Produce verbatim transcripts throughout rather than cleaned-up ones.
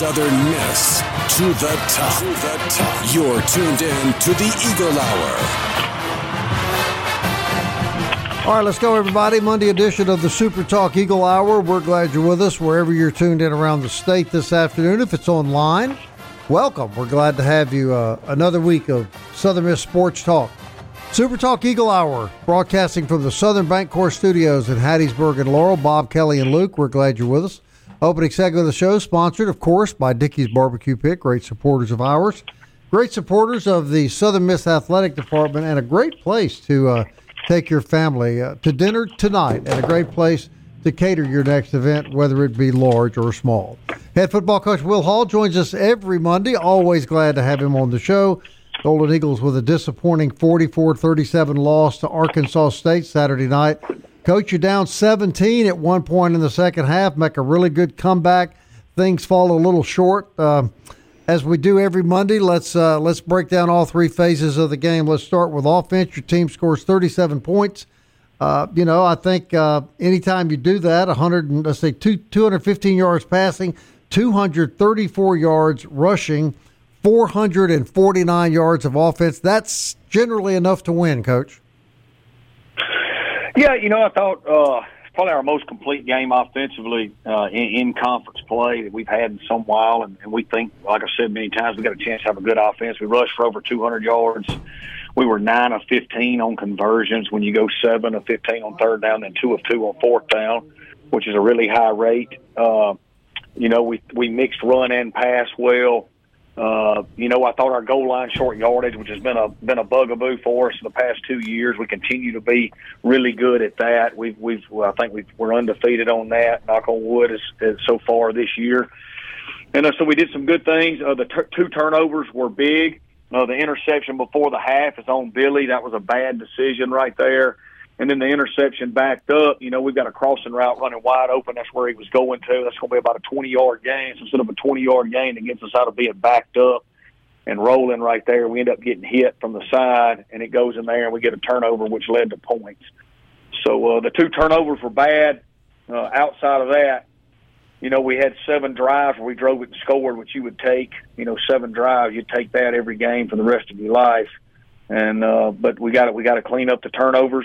Southern Miss to the top. To the top. You're tuned in to the Eagle Hour. All right, let's go, everybody. Monday edition of the Super Talk Eagle Hour. We're glad you're with us wherever you're tuned in around the state this afternoon. If it's online, welcome. We're glad to have you. Uh, another week of Southern Miss Sports Talk. Super Talk Eagle Hour, broadcasting from the Southern Bancorp Studios in Hattiesburg and Laurel. Bob, Kelly, and Luke, we're glad you're with us. Opening segment of the show sponsored, of course, by Dickey's Barbecue Pit, great supporters of ours, great supporters of the Southern Miss Athletic Department, and a great place to uh, take your family uh, to dinner tonight, and a great place to cater your next event, whether it be large or small. Head football coach Will Hall joins us every Monday. Always glad to have him on the show. Golden Eagles with a disappointing forty-four thirty-seven loss to Arkansas State Saturday night. Coach, you're down seventeen at one point in the second half. Make a really good comeback. Things fall a little short. Uh, as we do every Monday, let's uh, let's break down all three phases of the game. Let's start with offense. Your team scores thirty-seven points. Uh, you know, I think uh, anytime you do that, one hundred, let's say two, two hundred fifteen yards passing, two hundred thirty-four yards rushing, four hundred forty-nine yards of offense. That's generally enough to win, Coach. Yeah, you know, I thought uh, probably our most complete game offensively uh, in, in conference play that we've had in some while, and, and we think, like I said many times, we got a chance to have a good offense. We rushed for over two hundred yards. We were nine of fifteen on conversions. When you go seven of fifteen on third down, then two of two on fourth down, which is a really high rate. Uh, you know, we we mixed run and pass well. Uh, you know, I thought our goal line short yardage, which has been a been a bugaboo for us the past two years, we continue to be really good at that. We've we've I think we've, we're undefeated on that. Knock on wood, as, as so far this year, and uh, so we did some good things. Uh, the t- two turnovers were big. Uh, the interception before the half is on Billy. That was a bad decision right there. And then the interception backed up. You know, we've got a crossing route running wide open. That's where he was going to. That's going to be about a twenty-yard gain. So instead of a twenty-yard gain, it gets us out of being backed up and rolling right there. We end up getting hit from the side, and it goes in there, and we get a turnover, which led to points. So uh, the two turnovers were bad. Uh, outside of that, you know, we had seven drives where we drove it and scored, which you would take. You know, seven drives, you'd take that every game for the rest of your life. And uh, but we got we got to clean up the turnovers.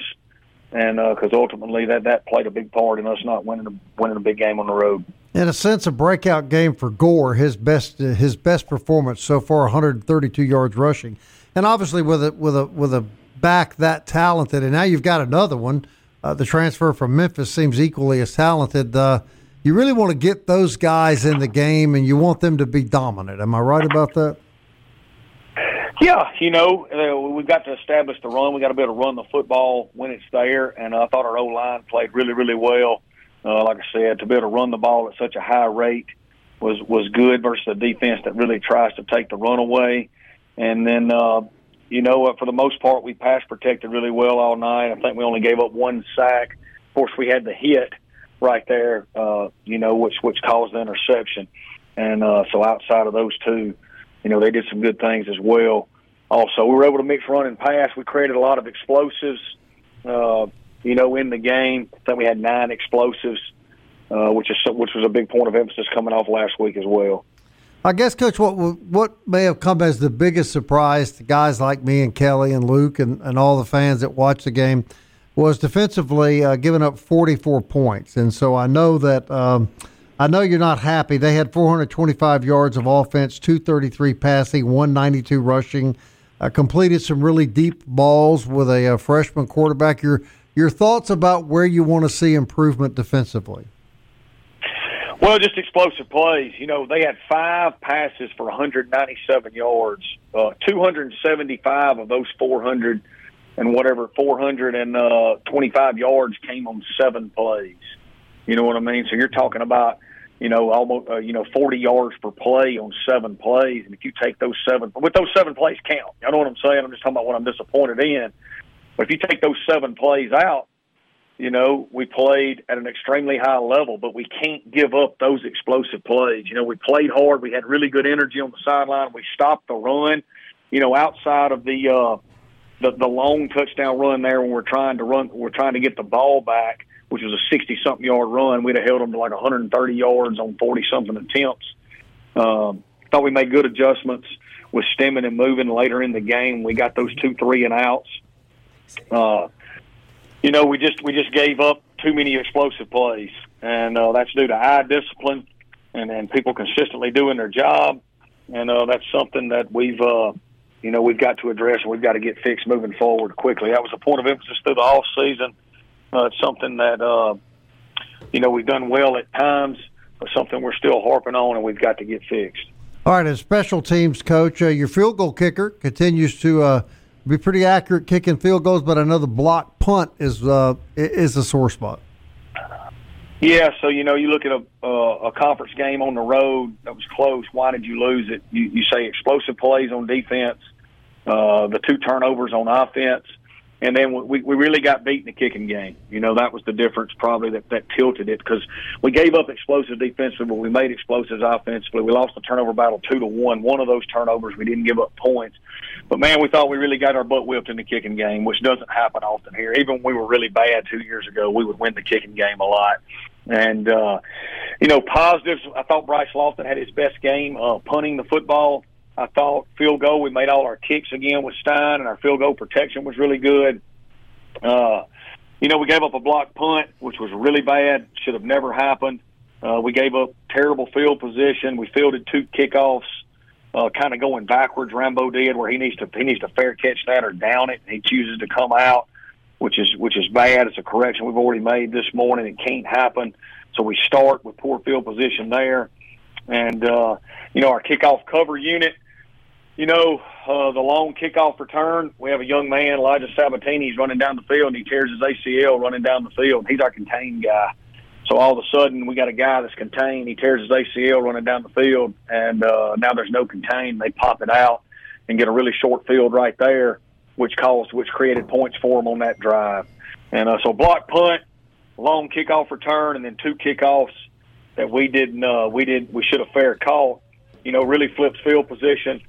And because uh, ultimately that, that played a big part in us not winning a, winning a big game on the road. In a sense, a breakout game for Gore, his best his best performance so far, one hundred thirty-two yards rushing, and obviously with a with a with a back that talented, and now you've got another one. Uh, the transfer from Memphis seems equally as talented. Uh, you really want to get those guys in the game, and you want them to be dominant. Am I right about that? Yeah, you know, we've got to establish the run. We've got to be able to run the football when it's there. And I thought our O-line played really, really well. Uh, like I said, to be able to run the ball at such a high rate was, was good versus a defense that really tries to take the run away. And then, uh, you know, for the most part, we pass protected really well all night. I think we only gave up one sack. Of course, we had the hit right there, uh, you know, which, which caused the interception. And uh, so outside of those two, you know, they did some good things as well. Also, we were able to mix run and pass. We created a lot of explosives, uh, you know, in the game. I think we had nine explosives, uh, which is which was a big point of emphasis coming off last week as well. I guess, Coach, what what may have come as the biggest surprise to guys like me and Kelly and Luke and, and all the fans that watch the game was defensively uh, giving up forty-four points. And so I know that um, I know you're not happy. They had four hundred twenty-five yards of offense, two thirty-three passing, one ninety-two rushing. Uh, completed some really deep balls with a, a freshman quarterback. Your your thoughts about where you want to see improvement defensively? Well, just explosive plays. You know, they had five passes for one ninety-seven yards. Uh, two seventy-five of those four hundred and whatever, four twenty-five yards came on seven plays. You know what I mean? So you're talking about, you know, almost uh, you know, forty yards per play on seven plays. And if you take those seven, with those seven plays count, you know what I'm saying? I'm just talking about what I'm disappointed in. But if you take those seven plays out, you know, we played at an extremely high level, but we can't give up those explosive plays. You know, we played hard. We had really good energy on the sideline. We stopped the run. You know, outside of the uh, the, the long touchdown run there when we're trying to run, we're trying to get the ball back, which was a sixty-something yard run. We'd have held them to like one hundred thirty yards on forty-something attempts. Um, thought we made good adjustments with stemming and moving later in the game. We got those two three and outs. Uh, You know, we just we just gave up too many explosive plays, and uh, that's due to eye discipline and, and people consistently doing their job, and uh, that's something that we've, uh, you know, we've got to address and we've got to get fixed moving forward quickly. That was a point of emphasis through the off season. Uh, it's something that, uh, you know, we've done well at times, but something we're still harping on and we've got to get fixed. All right, as special teams coach, uh, your field goal kicker continues to uh – be pretty accurate kicking field goals, but I know the block punt is uh, is a sore spot. Yeah, so you know, you look at a uh, a conference game on the road that was close. Why did you lose it? You, you say explosive plays on defense, uh, the two turnovers on offense, and then we we really got beat in the kicking game. You know, that was the difference probably that, that tilted it, because we gave up explosive defensively, but we made explosives offensively. We lost the turnover battle two to one. One of those turnovers, we didn't give up points. But, man, we thought we really got our butt whipped in the kicking game, which doesn't happen often here. Even when we were really bad two years ago, we would win the kicking game a lot. And, uh, you know, positives, I thought Bryce Lofton had his best game uh, punting the football. I thought field goal, we made all our kicks again with Stein, and our field goal protection was really good. Uh, you know, we gave up a block punt, which was really bad, should have never happened. Uh, we gave up terrible field position. We fielded two kickoffs. Uh, kind of going backwards, Rambo did, where he needs to he needs to fair catch that or down it, and he chooses to come out, which is which is bad. It's a correction we've already made this morning. It can't happen. So we start with poor field position there, and uh, you know, our kickoff cover unit. You know, uh, the long kickoff return. We have a young man, Elijah Sabatini, he's running down the field, and he tears his A C L running down the field. He's our contained guy. So all of a sudden, we got a guy that's contained. He tears his A C L running down the field, and uh, now there's no contain. They pop it out and get a really short field right there, which caused, which created points for them on that drive. And uh, so block punt, long kickoff return, and then two kickoffs that we didn't, uh, we did, we should have fair caught. You know, really flips field position,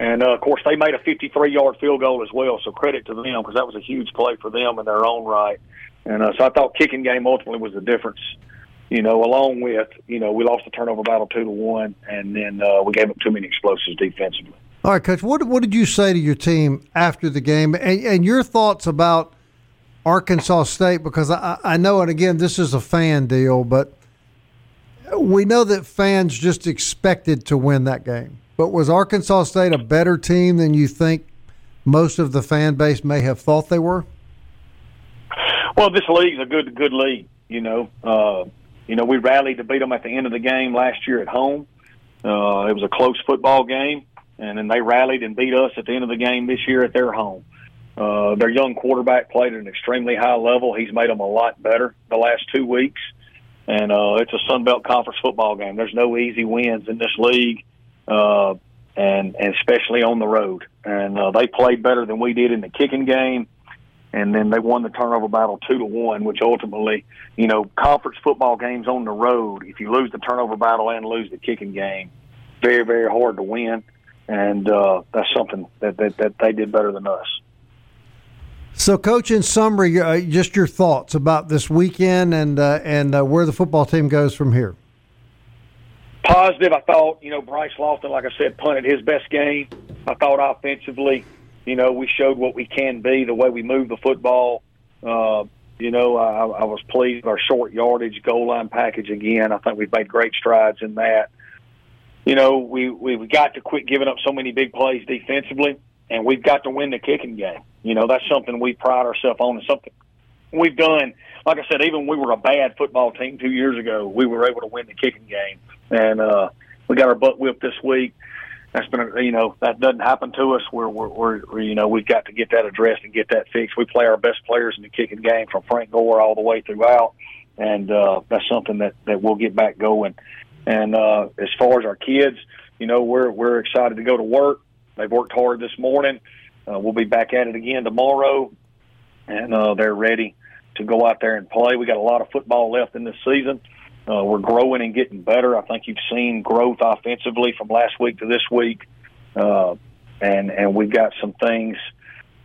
and uh, of course they made a fifty-three yard field goal as well. So credit to them, because that was a huge play for them in their own right. And uh, so I thought kicking game ultimately was the difference, you know, along with, you know, we lost the turnover battle two to one, and then uh, we gave up too many explosives defensively. All right, Coach, what what did you say to your team after the game, and, and your thoughts about Arkansas State? Because I, I know, and again, this is a fan deal, but we know that fans just expected to win that game. But was Arkansas State a better team than you think most of the fan base may have thought they were? Well, this league's a good, good league. You know, uh, you know, we rallied to beat them at the end of the game last year at home. Uh, it was a close football game, and then they rallied and beat us at the end of the game this year at their home. Uh, their young quarterback played at an extremely high level. He's made them a lot better the last two weeks, and uh, it's a Sunbelt Conference football game. There's no easy wins in this league, uh, and, and especially on the road. And uh, they played better than we did in the kicking game. And then they won the turnover battle two to one, which ultimately, you know, conference football games on the road, if you lose the turnover battle and lose the kicking game, very, very hard to win. And uh, that's something that, that, that they did better than us. So, Coach, in summary, uh, just your thoughts about this weekend and uh, and uh, where the football team goes from here. Positive, I thought, you know, Bryce Lofton, like I said, punted his best game. I thought offensively, you know, we showed what we can be, the way we move the football. Uh, You know, I, I was pleased with our short yardage goal line package again. I think we've made great strides in that. You know, we, we've got to quit giving up so many big plays defensively, and we've got to win the kicking game. You know, that's something we pride ourselves on and something we've done. Like I said, even when we were a bad football team two years ago, we were able to win the kicking game. And uh, we got our butt whipped this week. That's been, a, you know, that doesn't happen to us. We're, we're, we're, you know, we've got to get that addressed and get that fixed. We play our best players in the kicking game from Frank Gore all the way throughout, and uh, that's something that, that we'll get back going. And uh, as far as our kids, you know, we're we're excited to go to work. They've worked hard this morning. Uh, we'll be back at it again tomorrow, and uh, they're ready to go out there and play. We got a lot of football left in this season. Uh, we're growing and getting better. I think you've seen growth offensively from last week to this week, uh, and and we've got some things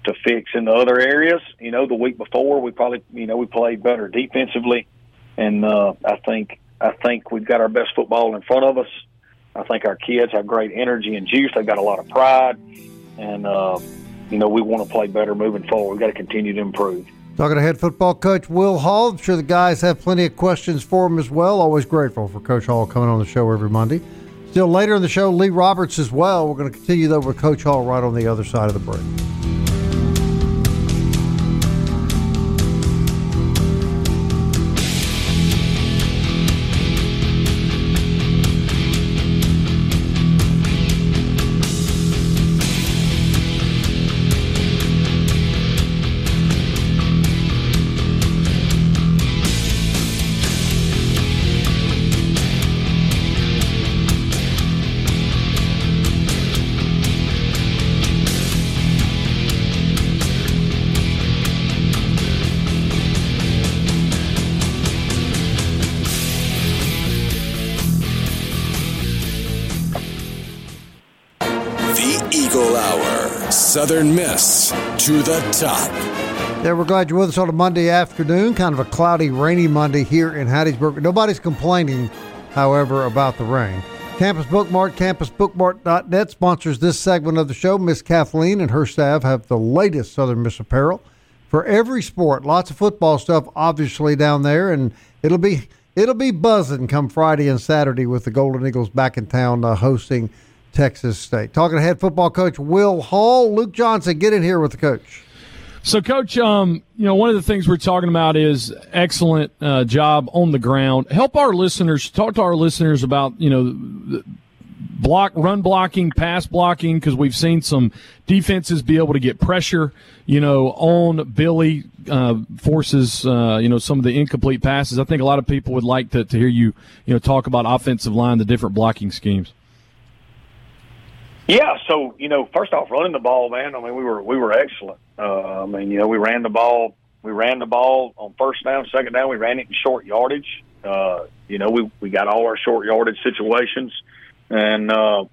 to fix in the other areas. You know, the week before we probably you know we played better defensively, and uh, I think I think we've got our best football in front of us. I think our kids have great energy and juice. They've got a lot of pride, and uh, you know we want to play better moving forward. We've got to continue to improve. Talking to head football coach Will Hall. I'm sure the guys have plenty of questions for him as well. Always grateful for Coach Hall coming on the show every Monday. Still later in the show, Lee Roberts as well. We're going to continue, though, with Coach Hall right on the other side of the break. Southern Miss to the top. Yeah, we're glad you're with us on a Monday afternoon. Kind of a cloudy, rainy Monday here in Hattiesburg. Nobody's complaining, however, about the rain. Campus Bookmark, campus bookmark dot net sponsors this segment of the show. Miss Kathleen and her staff have the latest Southern Miss apparel for every sport. Lots of football stuff, obviously, down there, and it'll be it'll be buzzing come Friday and Saturday with the Golden Eagles back in town uh, hosting Texas State. Talking to head football coach Will Hall. Luke Johnson, get in here with the coach. So, Coach, um, you know, one of the things we're talking about is excellent uh, job on the ground. Help our listeners, talk to our listeners about, you know, block, run blocking, pass blocking, because we've seen some defenses be able to get pressure, you know, on Billy uh, forces, uh, you know, some of the incomplete passes. I think a lot of people would like to, to hear you, you know, talk about offensive line, the different blocking schemes. Yeah, so, you know, first off, running the ball, man, I mean, we were we were excellent. Uh, I mean, you know, we ran the ball we ran the ball on first down, second down. We ran it in short yardage. Uh, you know, we, we got all our short yardage situations. And, uh,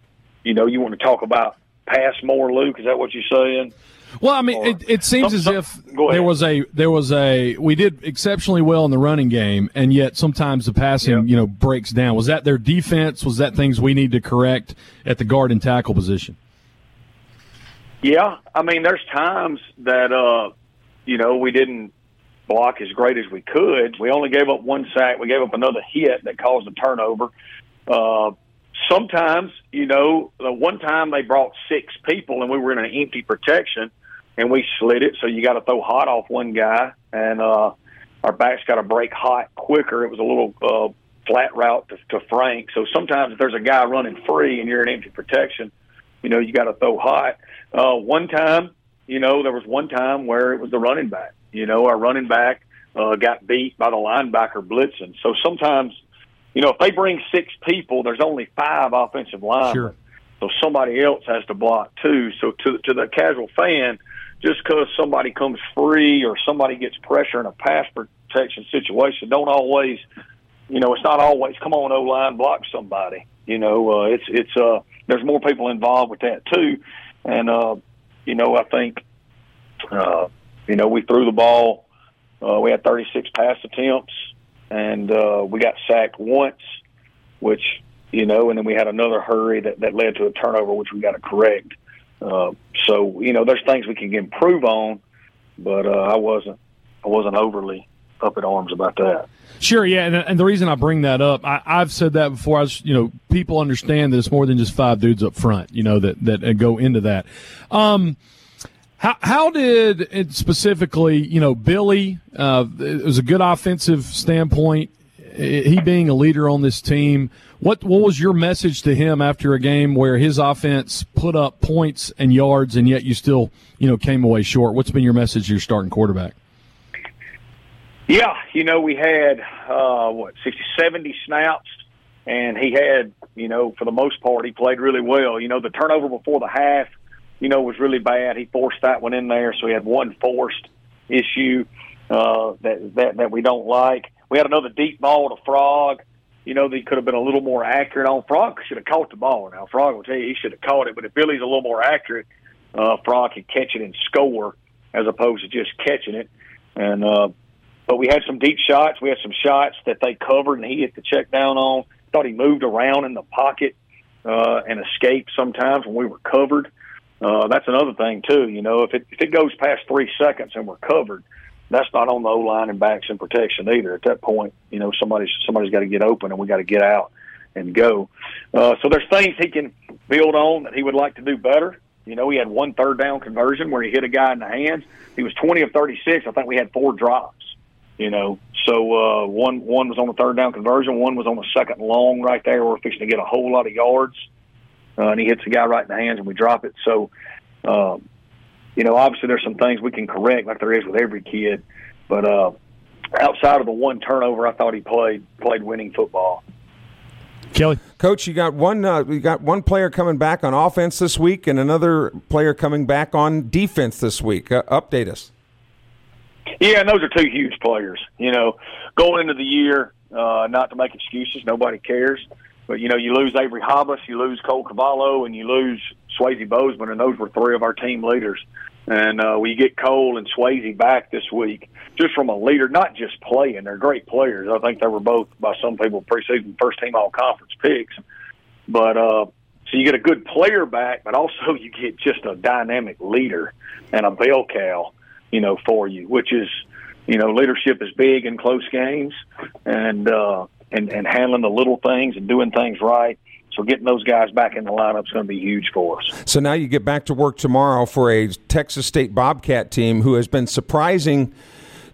you know, you want to talk about pass more, Luke? Is that what you're saying? Well, I mean, it, it seems some, as some, if there was a – there was a we did exceptionally well in the running game, and yet sometimes the passing, yep. you know, breaks down. Was that their defense? Was that things we need to correct at the guard and tackle position? Yeah. I mean, there's times that, uh, you know, we didn't block as great as we could. We only gave up one sack. We gave up another hit that caused a turnover. Uh Sometimes, you know, the one time they brought six people and we were in an empty protection and we slid it. So you got to throw hot off one guy and uh, our backs got to break hot quicker. It was a little uh, flat route to, to Frank. So sometimes if there's a guy running free and you're in empty protection, you know, you got to throw hot. Uh, one time, you know, there was one time where it was the running back. You know, our running back uh, got beat by the linebacker blitzing. So sometimes, you know, if they bring six people, there's only five offensive linemen. Sure. So somebody else has to block too. So to to the casual fan, just because somebody comes free or somebody gets pressure in a pass protection situation, don't always, you know, it's not always, come on, O-line, block somebody. You know, uh, it's, it's uh, there's more people involved with that too. And, uh, you know, I think, uh, you know, we threw the ball. Uh, we had thirty-six pass attempts. And uh, we got sacked once, which, you know, and then we had another hurry that, that led to a turnover, which we got to correct. Uh, so, you know, there's things we can improve on, but uh, I wasn't I wasn't overly up in arms about that. Sure, yeah, and, and the reason I bring that up, I, I've said that before. I was, you know, people understand that it's more than just five dudes up front, you know, that that go into that. Um, how how did it specifically, you know, Billy? Uh, it was a good offensive standpoint. He being a leader on this team, what what was your message to him after a game where his offense put up points and yards, and yet you still, you know, came away short? What's been your message to your starting quarterback? Yeah, you know, we had, uh, what, sixty, seventy snaps, and he had, you know, for the most part, he played really well. You know, the turnover before the half, you know, was really bad. He forced that one in there, so he had one forced issue uh, that, that, that we don't like. We had another deep ball to Frog, you know, that he could have been a little more accurate on. Frog should have caught the ball. Now, Frog will tell you he should have caught it, but if Billy's a little more accurate, uh, Frog could catch it and score as opposed to just catching it. And uh, But we had some deep shots. We had some shots that they covered and he hit the check down on. Thought he moved around in the pocket uh, and escaped sometimes when we were covered. Uh, that's another thing, too. You know, if it, if it goes past three seconds and we're covered, that's not on the O-line and backs and protection either. At that point, you know, somebody's, somebody's got to get open and we got to get out and go. Uh, so there's things he can build on that he would like to do better. You know, he had one third down conversion where he hit a guy in the hands. He was twenty of thirty-six. I think we had four drops, you know. So uh, one one was on the third down conversion. One was on the second long right there. We're fixing to get a whole lot of yards. Uh, and he hits the guy right in the hands and we drop it. So, um, you know, obviously there's some things we can correct like there is with every kid. But uh, outside of the one turnover, I thought he played played winning football. Kelly. Coach, you got one uh, you got one player coming back on offense this week and another player coming back on defense this week. Uh, update us. Yeah, and those are two huge players. You know, going into the year, uh, not to make excuses, nobody cares. But, you know, you lose Avery Hobbes, you lose Cole Cavallo, and you lose Swayze Bozeman, and those were three of our team leaders. And uh, we get Cole and Swayze back this week just from a leader, not just playing. They're great players. I think they were both, by some people, preseason first-team all-conference picks. But uh, so you get a good player back, but also you get just a dynamic leader and a bell cow, you know, for you, which is, you know, leadership is big in close games and uh, and, and handling the little things and doing things right. So getting those guys back in the lineup is going to be huge for us. So now you get back to work tomorrow for a Texas State Bobcat team who has been surprising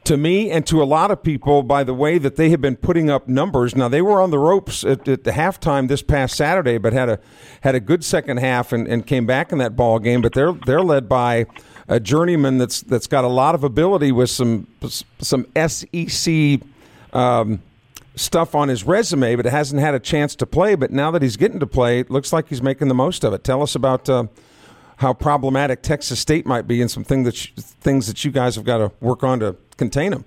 to me and to a lot of people by the way that they have been putting up numbers. Now, they were on the ropes at, at the halftime this past Saturday, but had a had a good second half and, and came back in that ball game. But they're they're led by a journeyman that's that's got a lot of ability with some some S E C um stuff on his resume, but hasn't had a chance to play. But now that he's getting to play, it looks like he's making the most of it. Tell us about uh, how problematic Texas State might be and some thing that you, things that you guys have got to work on to contain him.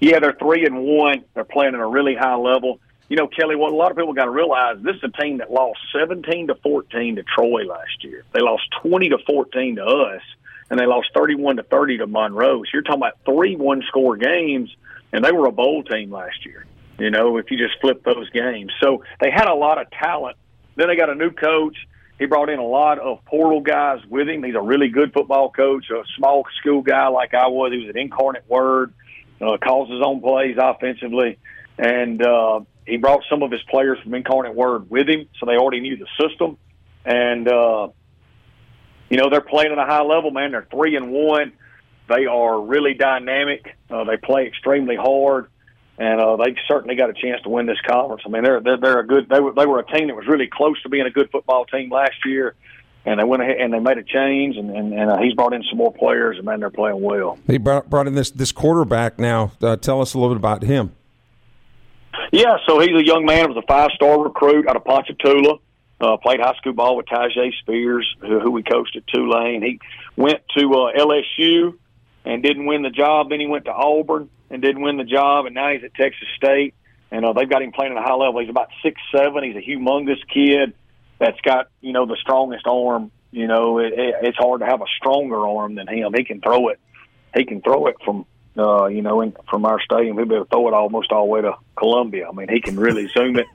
Yeah, they're three and one. They're playing at a really high level. You know, Kelly, what a lot of people got to realize, this is a team that lost seventeen to fourteen to Troy last year. They lost twenty to fourteen to us, and they lost thirty-one to thirty to Monroe. So you're talking about three one-score games. And they were a bowl team last year, you know, if you just flip those games. So they had a lot of talent. Then they got a new coach. He brought in a lot of portal guys with him. He's a really good football coach, a small school guy like I was. He was an Incarnate Word, uh, calls his own plays offensively. And uh, he brought some of his players from Incarnate Word with him, so they already knew the system. And, uh, you know, they're playing at a high level, man. They're three and one. They are really dynamic. Uh, they play extremely hard, and uh, they certainly got a chance to win this conference. I mean, they're they're, they're a good. They were, they were a team that was really close to being a good football team last year, and they went ahead and they made a change. And, and, and uh, he's brought in some more players, and man, they're playing well. He brought, brought in this this quarterback. Now, uh, tell us a little bit about him. Yeah, so he's a young man. He was a five star recruit out of Ponchatoula. Uh, played high school ball with Tajay Spears, who, who we coached at Tulane. He went to uh, L S U. And didn't win the job. Then he went to Auburn and didn't win the job. And now he's at Texas State. And uh, they've got him playing at a high level. He's about six seven. He's a humongous kid that's got, you know, the strongest arm. You know, it, it, it's hard to have a stronger arm than him. He can throw it. He can throw it from, uh, you know, in, from our stadium. He'll be able to throw it almost all the way to Columbia. I mean, he can really zoom it.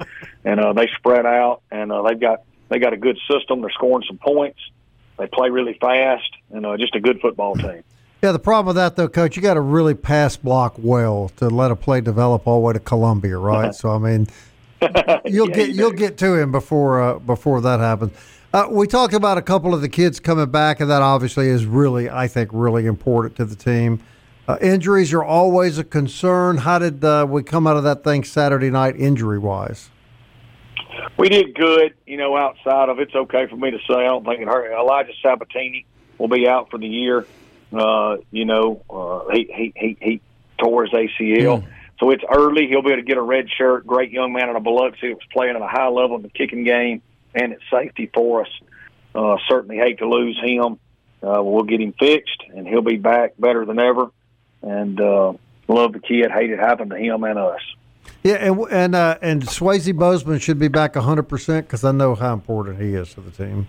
And uh, they spread out. And uh, they've got they got a good system. They're scoring some points. They play really fast. And uh, just a good football team. Yeah, the problem with that, though, Coach, you got to really pass block well to let a play develop all the way to Columbia, right? So, I mean, you'll yeah, get you'll get to him before uh, before that happens. Uh, we talked about a couple of the kids coming back, and that obviously is really, I think, really important to the team. Uh, injuries are always a concern. How did uh, we come out of that thing Saturday night injury-wise? We did good, you know, outside of it's okay for me to say. I don't think it hurt. Elijah Sabatini will be out for the year. Uh, you know, uh, he, he, he, he tore his A C L. Yeah. So it's early. He'll be able to get a red shirt. Great young man out of Biloxi. He was playing at a high level in the kicking game and at safety for us. Uh, certainly hate to lose him. Uh, we'll get him fixed, and he'll be back better than ever. And uh, love the kid. Hate it happened to him and us. Yeah, and and uh, and Swayze Bozeman should be back one hundred percent because I know how important he is to the team.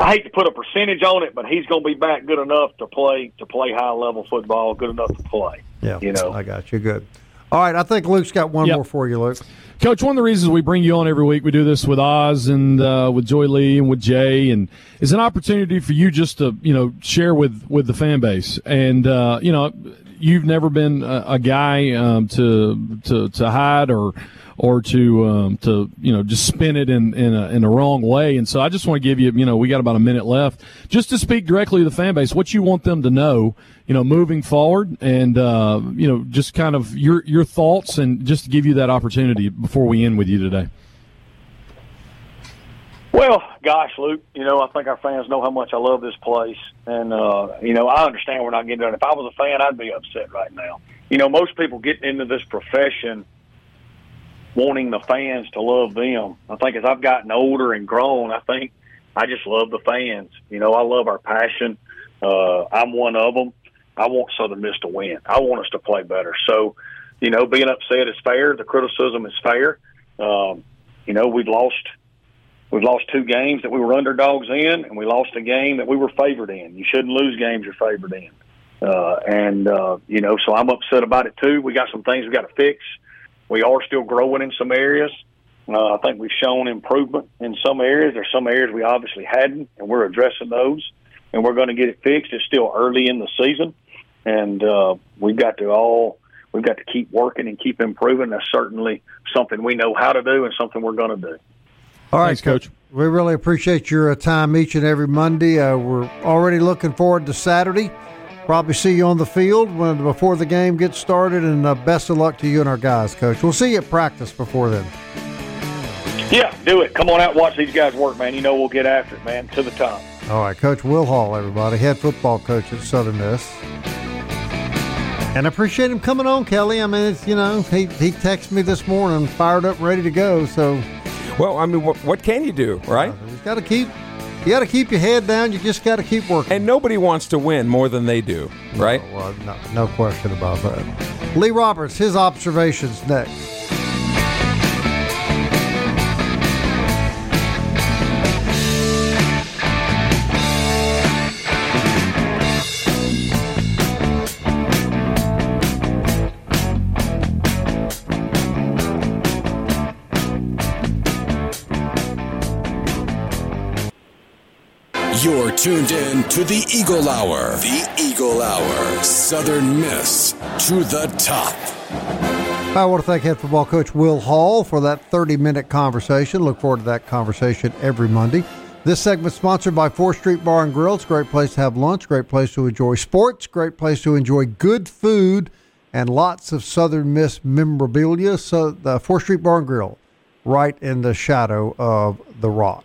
I hate to put a percentage on it, but he's going to be back good enough to play to play high level football. Good enough to play. Yeah, you know. I got you. Good. All right, I think Luke's got one yep. more for you, Luke. Coach, one of the reasons we bring you on every week, we do this with Oz and uh, with Joy Lee and with Jay, and it's an opportunity for you just to you know share with with the fan base and uh, you know. You've never been a, a guy um, to to to hide or or to um, to you know just spin it in in a, in the wrong way, and so I just want to give you you know we got about a minute left just to speak directly to the fan base what you want them to know you know moving forward and uh, you know just kind of your your thoughts and just to give you that opportunity before we end with you today. Well, gosh, Luke, you know, I think our fans know how much I love this place. And, uh, you know, I understand we're not getting done. If I was a fan, I'd be upset right now. You know, most people getting into this profession wanting the fans to love them. I think as I've gotten older and grown, I think I just love the fans. You know, I love our passion. Uh, I'm one of them. I want Southern Miss to win. I want us to play better. So, you know, being upset is fair. The criticism is fair. Um, you know, we've lost – We've lost two games that we were underdogs in, and we lost a game that we were favored in. You shouldn't lose games you're favored in. Uh, and, uh, you know, so I'm upset about it, too. We got some things we got to fix. We are still growing in some areas. Uh, I think we've shown improvement in some areas. There's some areas we obviously hadn't, and we're addressing those, and we're going to get it fixed. It's still early in the season, and uh, we've got to all we've got to keep working and keep improving. That's certainly something we know how to do and something we're going to do. All right, Thanks, Coach. We really appreciate your time each and every Monday. Uh, we're already looking forward to Saturday. Probably see you on the field when before the game gets started, and uh, best of luck to you and our guys, Coach. We'll see you at practice before then. Yeah, do it. Come on out and watch these guys work, man. You know we'll get after it, man, to the top. All right, Coach Will Hall, everybody, head football coach at Southern Miss. And I appreciate him coming on, Kelly. I mean, it's, you know, he, he texted me this morning, fired up, ready to go, so... Well, I mean, what, what can you do, right? Uh, you got to keep, you got to keep your head down. You just got to keep working. And nobody wants to win more than they do, right? No, well, no, no question about that. Lee Roberts, his observations next. You're tuned in to the Eagle Hour. The Eagle Hour. Southern Miss to the top. I want to thank head football coach Will Hall for that thirty-minute conversation. Look forward to that conversation every Monday. This segment sponsored by fourth Street Bar and Grill. It's a great place to have lunch, great place to enjoy sports, great place to enjoy good food, and lots of Southern Miss memorabilia. So the fourth Street Bar and Grill, right in the shadow of the Rock.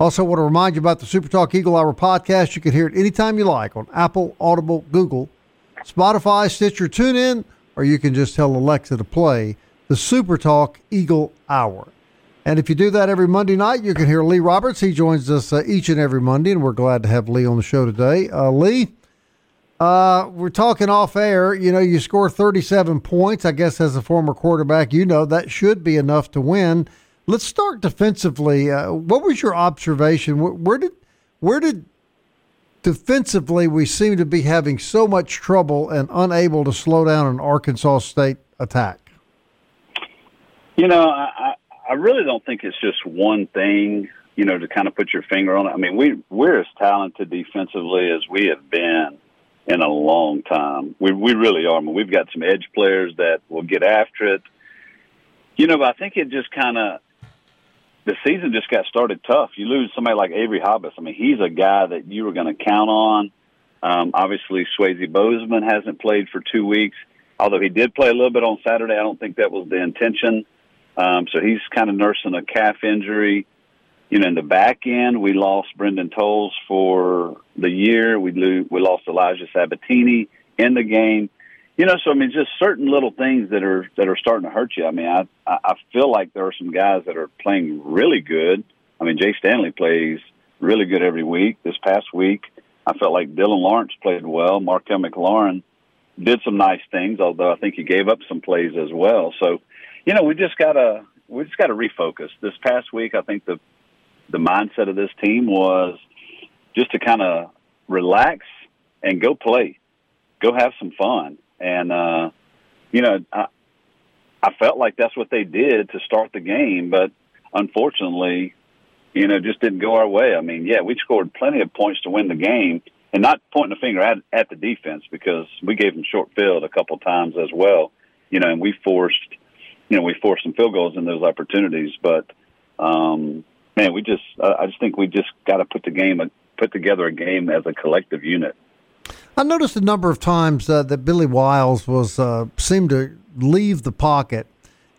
Also want to remind you about the SuperTalk Eagle Hour podcast. You can hear it anytime you like on Apple, Audible, Google, Spotify, Stitcher, TuneIn, or you can just tell Alexa to play the SuperTalk Eagle Hour. And if you do that every Monday night, you can hear Lee Roberts. He joins us uh, each and every Monday, and we're glad to have Lee on the show today. Uh, Lee, uh, we're talking off air. You know, you score thirty-seven points. I guess as a former quarterback, you know that should be enough to win. Let's start defensively. Uh, what was your observation? Where, where did where did defensively we seem to be having so much trouble and unable to slow down an Arkansas State attack? You know, I, I really don't think it's just one thing, you know, to kind of put your finger on it. I mean, we, we're as talented defensively as we have been in a long time. We we really are. I mean, we've got some edge players that will get after it. You know, but I think it just kind of – the season just got started tough. You lose somebody like Avery Hobbes. I mean, he's a guy that you were going to count on. Um, obviously, Swayze Bozeman hasn't played for two weeks, although he did play a little bit on Saturday. I don't think that was the intention. Um, so he's kind of nursing a calf injury. You know, in the back end, we lost Brendan Tolles for the year. We lo- we lost Elijah Sabatini in the game. You know, so, I mean, just certain little things that are that are starting to hurt you. I mean, I, I feel like there are some guys that are playing really good. I mean, Jay Stanley plays really good every week. This past week, I felt like Dylan Lawrence played well. Markel McLaurin did some nice things, although I think he gave up some plays as well. So, you know, we just got to we just got to refocus. This past week, I think the The mindset of this team was just to kind of relax and go play, go have some fun. And, uh, you know, I, I felt like that's what they did to start the game, but unfortunately, you know, just didn't go our way. I mean, yeah, we scored plenty of points to win the game, and not pointing a finger at, at the defense, because we gave them short field a couple times as well, you know, and we forced, you know, we forced some field goals in those opportunities, but, um, Man, we just—I just think we just got to put the game, put together a game as a collective unit. I noticed a number of times uh, that Billy Wiles was uh, seemed to leave the pocket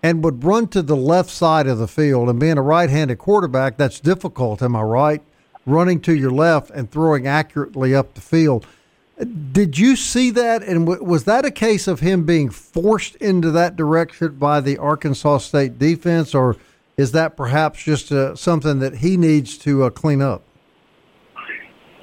and would run to the left side of the field. And being a right-handed quarterback, that's difficult. Am I right? Running to your left and throwing accurately up the field. Did you see that? And w- was that a case of him being forced into that direction by the Arkansas State defense, or? Is that perhaps just uh, something that he needs to uh, clean up?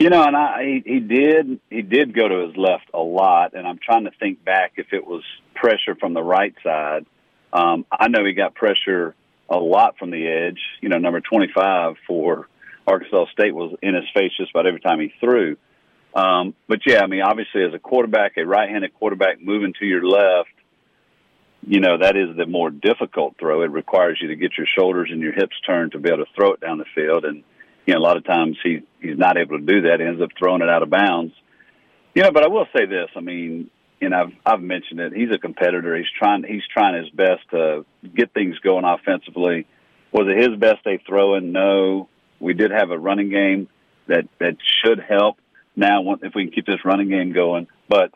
You know, and I, he, he did he did go to his left a lot, and I'm trying to think back if it was pressure from the right side. Um, I know he got pressure a lot from the edge. You know, number twenty-five for Arkansas State was in his face just about every time he threw. Um, but, yeah, I mean, obviously as a quarterback, a right-handed quarterback moving to your left, you know, that is the more difficult throw. It requires you to get your shoulders and your hips turned to be able to throw it down the field. And, you know, a lot of times he, he's not able to do that. He ends up throwing it out of bounds. You know, but I will say this. I mean, and I've, I've mentioned it. He's a competitor. He's trying, he's trying his best to get things going offensively. Was it his best day throwing? No. We did have a running game that, that should help now if we can keep this running game going. But,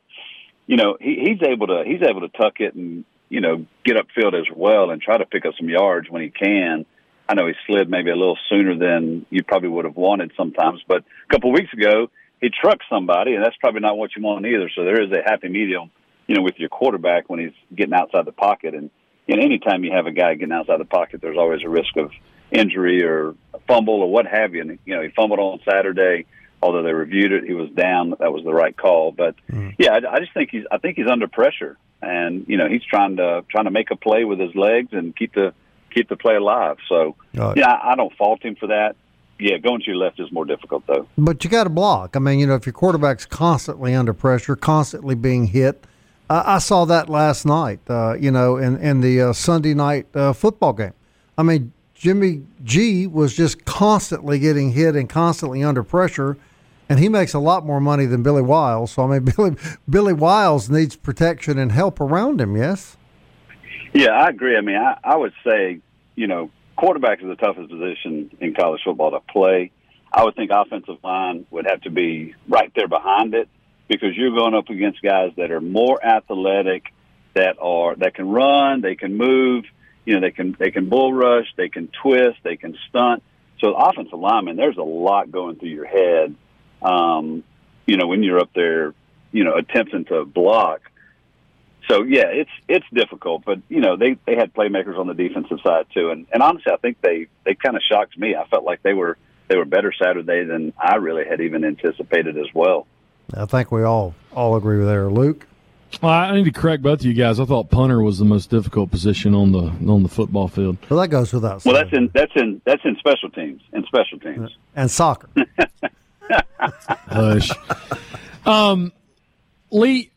you know, he, he's able to, he's able to tuck it and, you know, get upfield as well and try to pick up some yards when he can. I know he slid maybe a little sooner than you probably would have wanted sometimes, but a couple of weeks ago, he trucked somebody, and that's probably not what you want either. So there is a happy medium, you know, with your quarterback when he's getting outside the pocket. And, and any time you have a guy getting outside the pocket, there's always a risk of injury or a fumble or what have you. And, you know, he fumbled on Saturday. Although they reviewed it, he was down. That was the right call. But mm. yeah, I, I just think he's. I think he's under pressure, and you know he's trying to trying to make a play with his legs and keep the keep the play alive. So right. yeah, I, I don't fault him for that. Yeah, going to your left is more difficult though. But you got to block. I mean, you know, if your quarterback's constantly under pressure, constantly being hit, uh, I saw that last night. Uh, you know, in in the uh, Sunday night uh, football game. I mean, Jimmy G was just constantly getting hit and constantly under pressure. And he makes a lot more money than Billy Wiles. So, I mean, Billy Billy Wiles needs protection and help around him, yes? Yeah, I agree. I mean, I, I would say, you know, quarterback is the toughest position in college football to play. I would think offensive line would have to be right there behind it because you're going up against guys that are more athletic, that are that can run, they can move, you know, they can they can bull rush, they can twist, they can stunt. So, the offensive lineman, there's a lot going through your head. Um, you know, when you're up there, you know, attempting to block. So, yeah, it's it's difficult. But, you know, they, they had playmakers on the defensive side, too. And, and honestly, I think they, they kind of shocked me. I felt like they were they were better Saturday than I really had even anticipated as well. I think we all, all agree with there. Luke? Well, I need to correct both of you guys. I thought punter was the most difficult position on the on the football field. Well, that goes without saying. Well, that's in, that's in, that's in special teams, in special teams. And soccer. Hush. Um, Lee,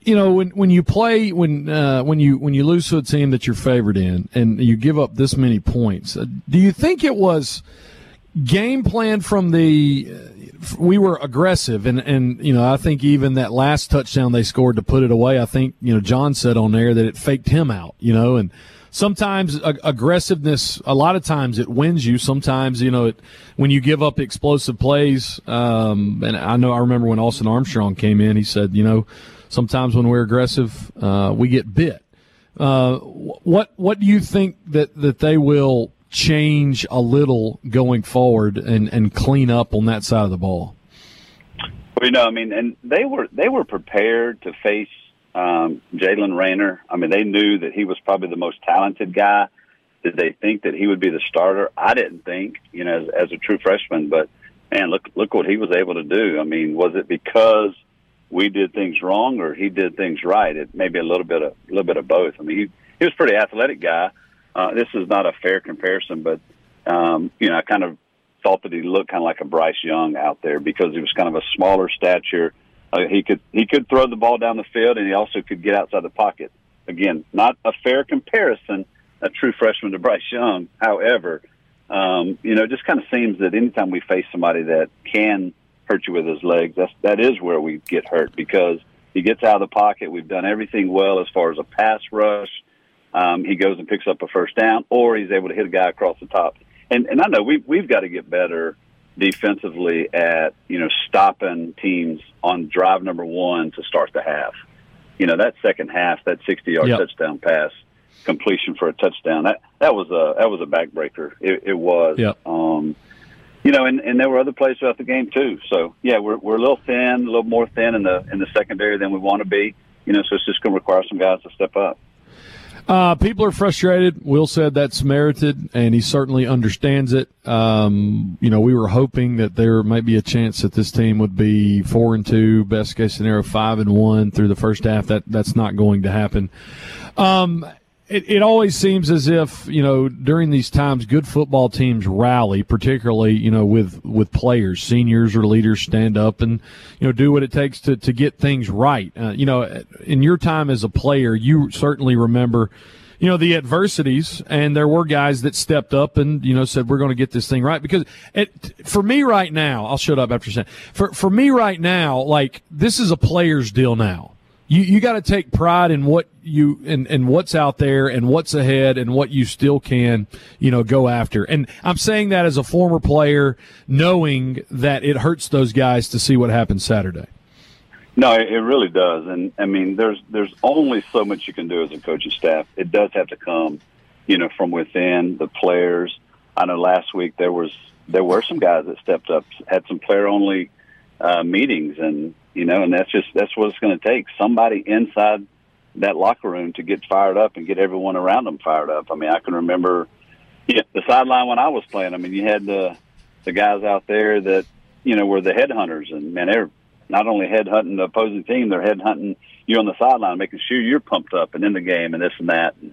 you know, when, when you play, when uh, when you when you lose to a team that you're favored in and you give up this many points, uh, do you think it was game plan from the we were aggressive, and, and you know, I think even that last touchdown they scored to put it away, I think, you know, John said on there that it faked him out, you know, and sometimes ag- aggressiveness, a lot of times it wins you. Sometimes, you know, it, when you give up explosive plays, um, and I know I remember when Austin Armstrong came in, he said, you know, sometimes when we're aggressive, uh, we get bit. Uh, what what do you think that, that they will change a little going forward and, and clean up on that side of the ball? Well, you know, I mean, and they were they were prepared to face um, Jalen Raynor. I mean, they knew that he was probably the most talented guy. Did they think that he would be the starter? I didn't think, you know, as, as a true freshman. But, man, look, look what he was able to do. I mean, was it because – we did things wrong, or he did things right? It may be a little bit of a little bit of both. I mean, he he was a pretty athletic guy. Uh, this is not a fair comparison, but um, you know, I kind of thought that he looked kind of like a Bryce Young out there because he was kind of a smaller stature. Uh, he could he could throw the ball down the field, and he also could get outside the pocket. Again, not a fair comparison, a true freshman to Bryce Young. However, um, you know, it just kind of seems that anytime we face somebody that can hurt you with his legs, that's that is where we get hurt, because he gets out of the pocket. We've done everything well as far as a pass rush. Um, he goes and picks up a first down, or he's able to hit a guy across the top. And and I know we we've got to get better defensively at, you know, stopping teams on drive number one to start the half. You know, that second half, that sixty-yard yep. touchdown pass completion for a touchdown, that that was a that was a backbreaker. It, it was. Yep. Um, You know, and, and there were other plays throughout the game too. So yeah, we're we're a little thin, a little more thin in the in the secondary than we want to be. You know, so it's just going to require some guys to step up. Uh, people are frustrated. Will said that's merited, and he certainly understands it. Um, you know, we were hoping that there might be a chance that this team would be four and two, best case scenario five and one through the first half. That that's not going to happen. Um, It, it always seems as if, you know, during these times, good football teams rally, particularly, you know, with, with players, seniors or leaders stand up and, you know, do what it takes to, to get things right. Uh, you know, in your time as a player, you certainly remember, you know, the adversities, and there were guys that stepped up and, you know, said, we're going to get this thing right. Because it, for me right now, I'll shut up after saying, for, for me right now, like, this is a player's deal now. You you got to take pride in what you and and what's out there and what's ahead and what you still can, you know, go after. And I'm saying that as a former player, knowing that it hurts those guys to see what happens Saturday. No, it really does. And I mean, there's there's only so much you can do as a coaching staff. It does have to come, you know, from within the players. I know last week there was there were some guys that stepped up, had some player only uh, meetings, and. You know, and that's just that's what it's going to take. Somebody inside that locker room to get fired up and get everyone around them fired up. I mean, I can remember yeah, the sideline when I was playing. I mean, you had the the guys out there that, you know, were the headhunters, and man, they're not only headhunting the opposing team, they're headhunting you on the sideline, making sure you're pumped up and in the game and this and that. And,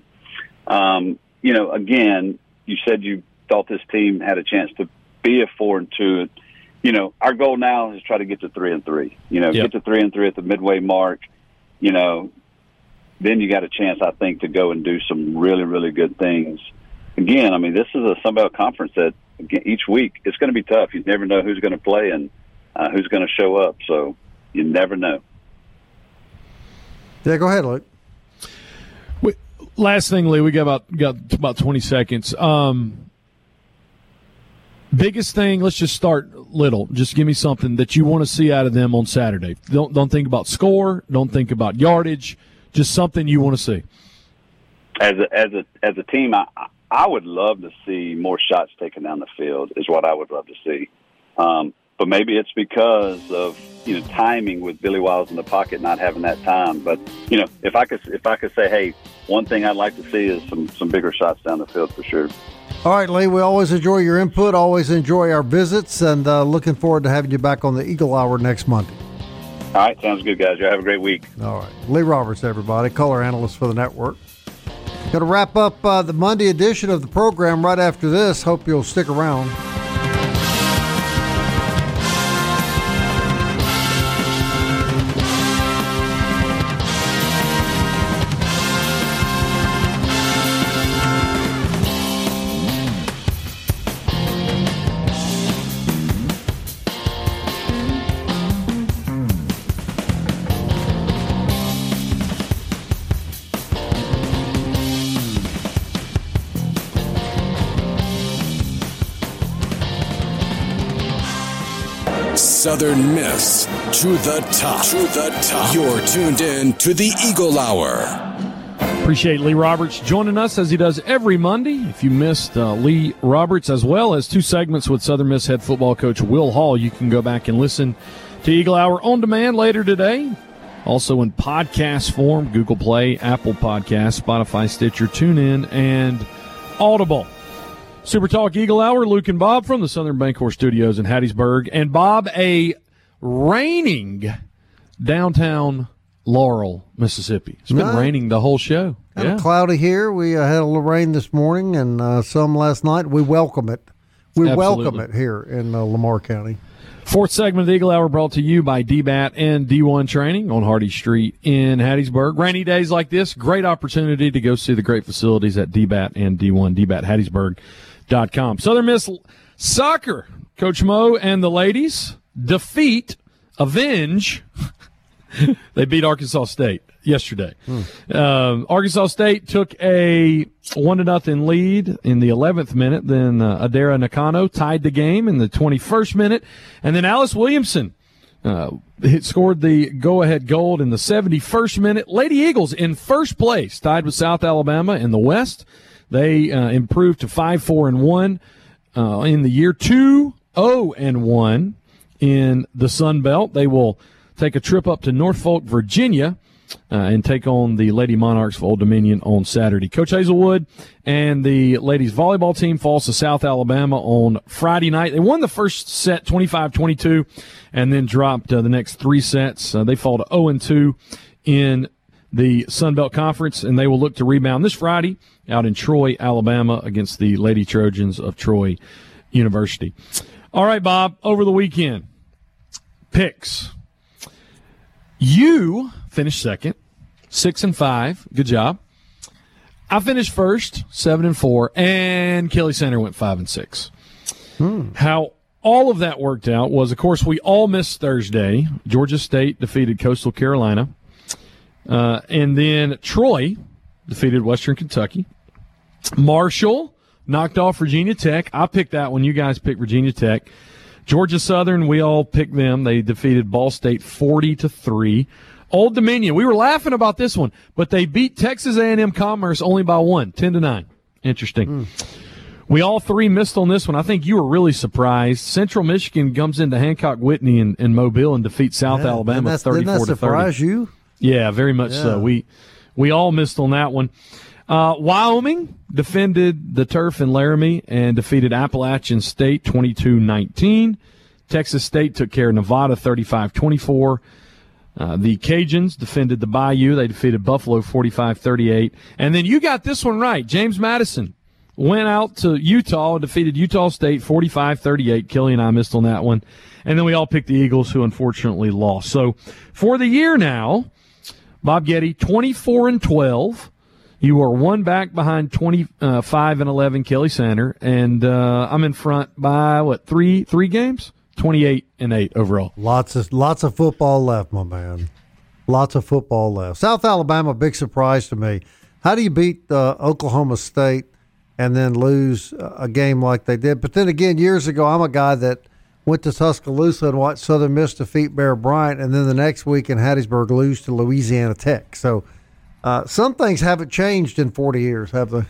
um, you know, again, you said you thought this team had a chance to be a four and two. You know, our goal now is to try to get to three and three. You know, yep. get to three and three at the midway mark. You know, then you got a chance, I think, to go and do some really, really good things. Again, I mean, this is a Sunbelt Conference that each week it's going to be tough. You never know who's going to play and uh, who's going to show up. So you never know. Yeah, go ahead, Luke. Wait, last thing, Lee, we got about got about twenty seconds. Um, Biggest thing, let's just start little. Just give me something that you want to see out of them on Saturday. Don't don't think about score. Don't think about yardage. Just something you want to see. As a, as a as a team, I I would love to see more shots taken down the field is what I would love to see. Um, but maybe it's because of, you know, timing with Billy Wiles in the pocket, not having that time. But, you know, if I could if I could say, hey, one thing I'd like to see is some some bigger shots down the field for sure. All right, Lee, we always enjoy your input, always enjoy our visits, and uh, looking forward to having you back on the Eagle Hour next Monday. All right, sounds good, guys. Y'all have a great week. All right. Lee Roberts, everybody, color analyst for the network. Going to wrap up uh, the Monday edition of the program right after this. Hope you'll stick around. Southern Miss to the top. To the top. You're tuned in to the Eagle Hour. Appreciate Lee Roberts joining us as he does every Monday. If you missed uh, Lee Roberts, as well as two segments with Southern Miss head football coach Will Hall, you can go back and listen to Eagle Hour on demand later today. Also in podcast form, Google Play, Apple Podcasts, Spotify, Stitcher, TuneIn, and Audible. Super Talk Eagle Hour, Luke and Bob from the Southern Bancorp Studios in Hattiesburg. And Bob, a raining downtown Laurel, Mississippi. It's been right. raining the whole show. Kind yeah. of cloudy here. We uh, had a little rain this morning and uh, some last night. We welcome it. We Absolutely. welcome it here in uh, Lamar County. Fourth segment of the Eagle Hour brought to you by D-Bat and D one Training on Hardy Street in Hattiesburg. Rainy days like this, great opportunity to go see the great facilities at D-Bat and D one, D bat Hattiesburg dot com. Southern Miss Soccer, Coach Mo and the ladies, defeat, avenge. They beat Arkansas State yesterday. Hmm. Um, Arkansas State took a one to nothing lead in the eleventh minute. Then uh, Adara Nakano tied the game in the twenty-first minute, and then Alice Williamson uh, hit, scored the go-ahead goal in the seventy-first minute. Lady Eagles in first place, tied with South Alabama in the West. They uh, improved to five four and one uh, in the year, two zero and one in the Sun Belt. They will take a trip up to Norfolk, Virginia, uh, and take on the Lady Monarchs of Old Dominion on Saturday. Coach Hazelwood and the ladies volleyball team falls to South Alabama on Friday night. They won the first set twenty-five twenty-two and then dropped uh, the next three sets. Uh, they fall to oh and two in the Sunbelt Conference, and they will look to rebound this Friday out in Troy, Alabama, against the Lady Trojans of Troy University. All right, Bob, over the weekend, picks. You finished second, six and five. Good job. I finished first, seven and four, and Kelly Center went five and six. Hmm. How all of that worked out was, of course, we all missed Thursday. Georgia State defeated Coastal Carolina, uh, and then Troy defeated Western Kentucky. Marshall knocked off Virginia Tech. I picked that one. You guys picked Virginia Tech. Georgia Southern, we all picked them. They defeated Ball State forty to three. Old Dominion, we were laughing about this one, but they beat Texas A and M Commerce only by one, ten to nine. Interesting. Mm. We all three missed on this one. I think you were really surprised. Central Michigan comes into Hancock Whitney and, and Mobile and defeats South yeah, Alabama thirty-four to thirty. Didn't that surprise you? Yeah, very much yeah. so. We we all missed on that one. Uh, Wyoming defended the turf in Laramie and defeated Appalachian State twenty-two nineteen. Texas State took care of Nevada thirty-five twenty-four. Uh, the Cajuns defended the Bayou. They defeated Buffalo forty-five thirty-eight. And then you got this one right. James Madison went out to Utah and defeated Utah State forty-five thirty-eight. Kelly and I missed on that one. And then we all picked the Eagles, who unfortunately lost. So for the year now, Bob Getty, twenty-four and twelve. You are one back behind twenty-five and eleven Kelly Sander, and uh, I'm in front by what three three games, twenty-eight and eight overall. Lots of lots of football left, my man. Lots of football left. South Alabama, big surprise to me. How do you beat uh, Oklahoma State and then lose a game like they did? But then again, years ago, I'm a guy that went to Tuscaloosa and watched Southern Miss defeat Bear Bryant, and then the next week in Hattiesburg lose to Louisiana Tech. So. Uh, some things haven't changed in forty years, have they?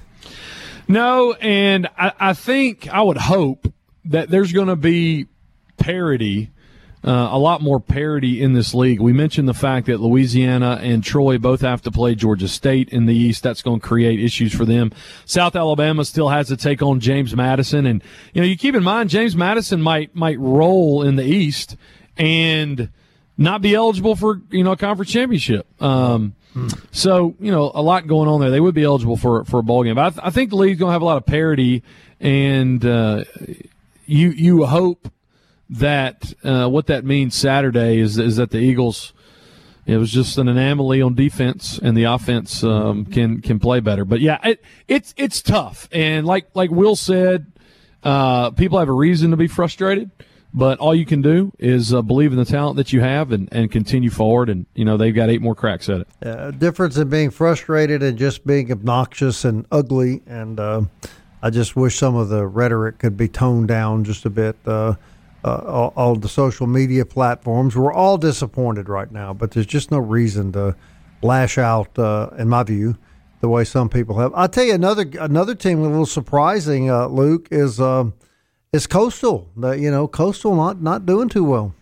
No, and I, I think, I would hope that there's going to be parity, uh, a lot more parity in this league. We mentioned the fact that Louisiana and Troy both have to play Georgia State in the East. That's going to create issues for them. South Alabama still has to take on James Madison. And, you know, you keep in mind, James Madison might, might roll in the East and not be eligible for, you know, a conference championship. Um, So, you know, a lot going on there. They would be eligible for for a ball game. But I, th- I think the league's going to have a lot of parity, and uh, you you hope that uh, what that means Saturday is is that the Eagles, it was just an anomaly on defense, and the offense um, can can play better. But yeah, it, it's it's tough, and like like Will said, uh, people have a reason to be frustrated. But all you can do is uh, believe in the talent that you have and, and continue forward. And, you know, they've got eight more cracks at it. Uh, difference in being frustrated and just being obnoxious and ugly. And uh, I just wish some of the rhetoric could be toned down just a bit. Uh, uh, all, all the social media platforms. We're all disappointed right now, but there's just no reason to lash out, uh, in my view, the way some people have. I'll tell you another another team a little surprising, uh, Luke, is uh, is Coastal. Uh, you know, Coastal not, not doing too well.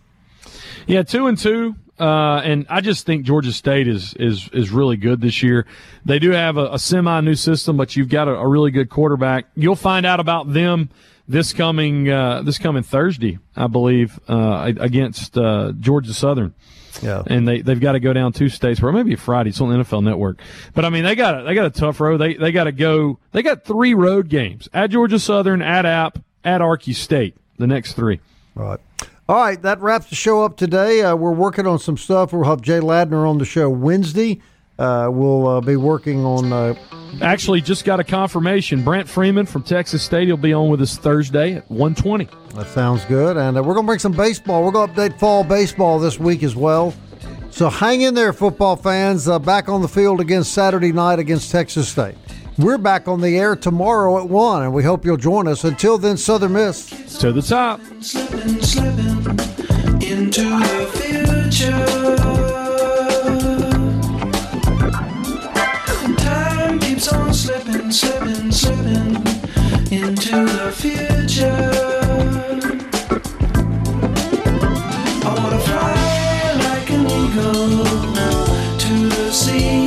Yeah, two and two. Uh, and I just think Georgia State is is is really good this year. They do have a, a semi-new system, but you've got a, a really good quarterback. You'll find out about them this coming uh, this coming Thursday, I believe, uh, against uh, Georgia Southern. Yeah, and they they've got to go down two states, or maybe Friday. It's on the N F L Network. But I mean, they got a, they got a tough road. They they got to go. They got three road games: at Georgia Southern, at App, at Arky State. The next three. Right. All right, that wraps the show up today. Uh, we're working on some stuff. We'll have Jay Ladner on the show Wednesday. Uh, we'll uh, be working on... Uh, Actually, just got a confirmation. Brent Freeman from Texas State will be on with us Thursday at one twenty. That sounds good. And uh, we're going to bring some baseball. We're going to update fall baseball this week as well. So hang in there, football fans. Uh, back on the field again Saturday night against Texas State. We're back on the air tomorrow at one, and we hope you'll join us. Until then, Southern Miss. To the top. Slipping, slipping into the future. Time keeps on slipping, slipping, slipping into the future. I want to fly like an eagle to the sea.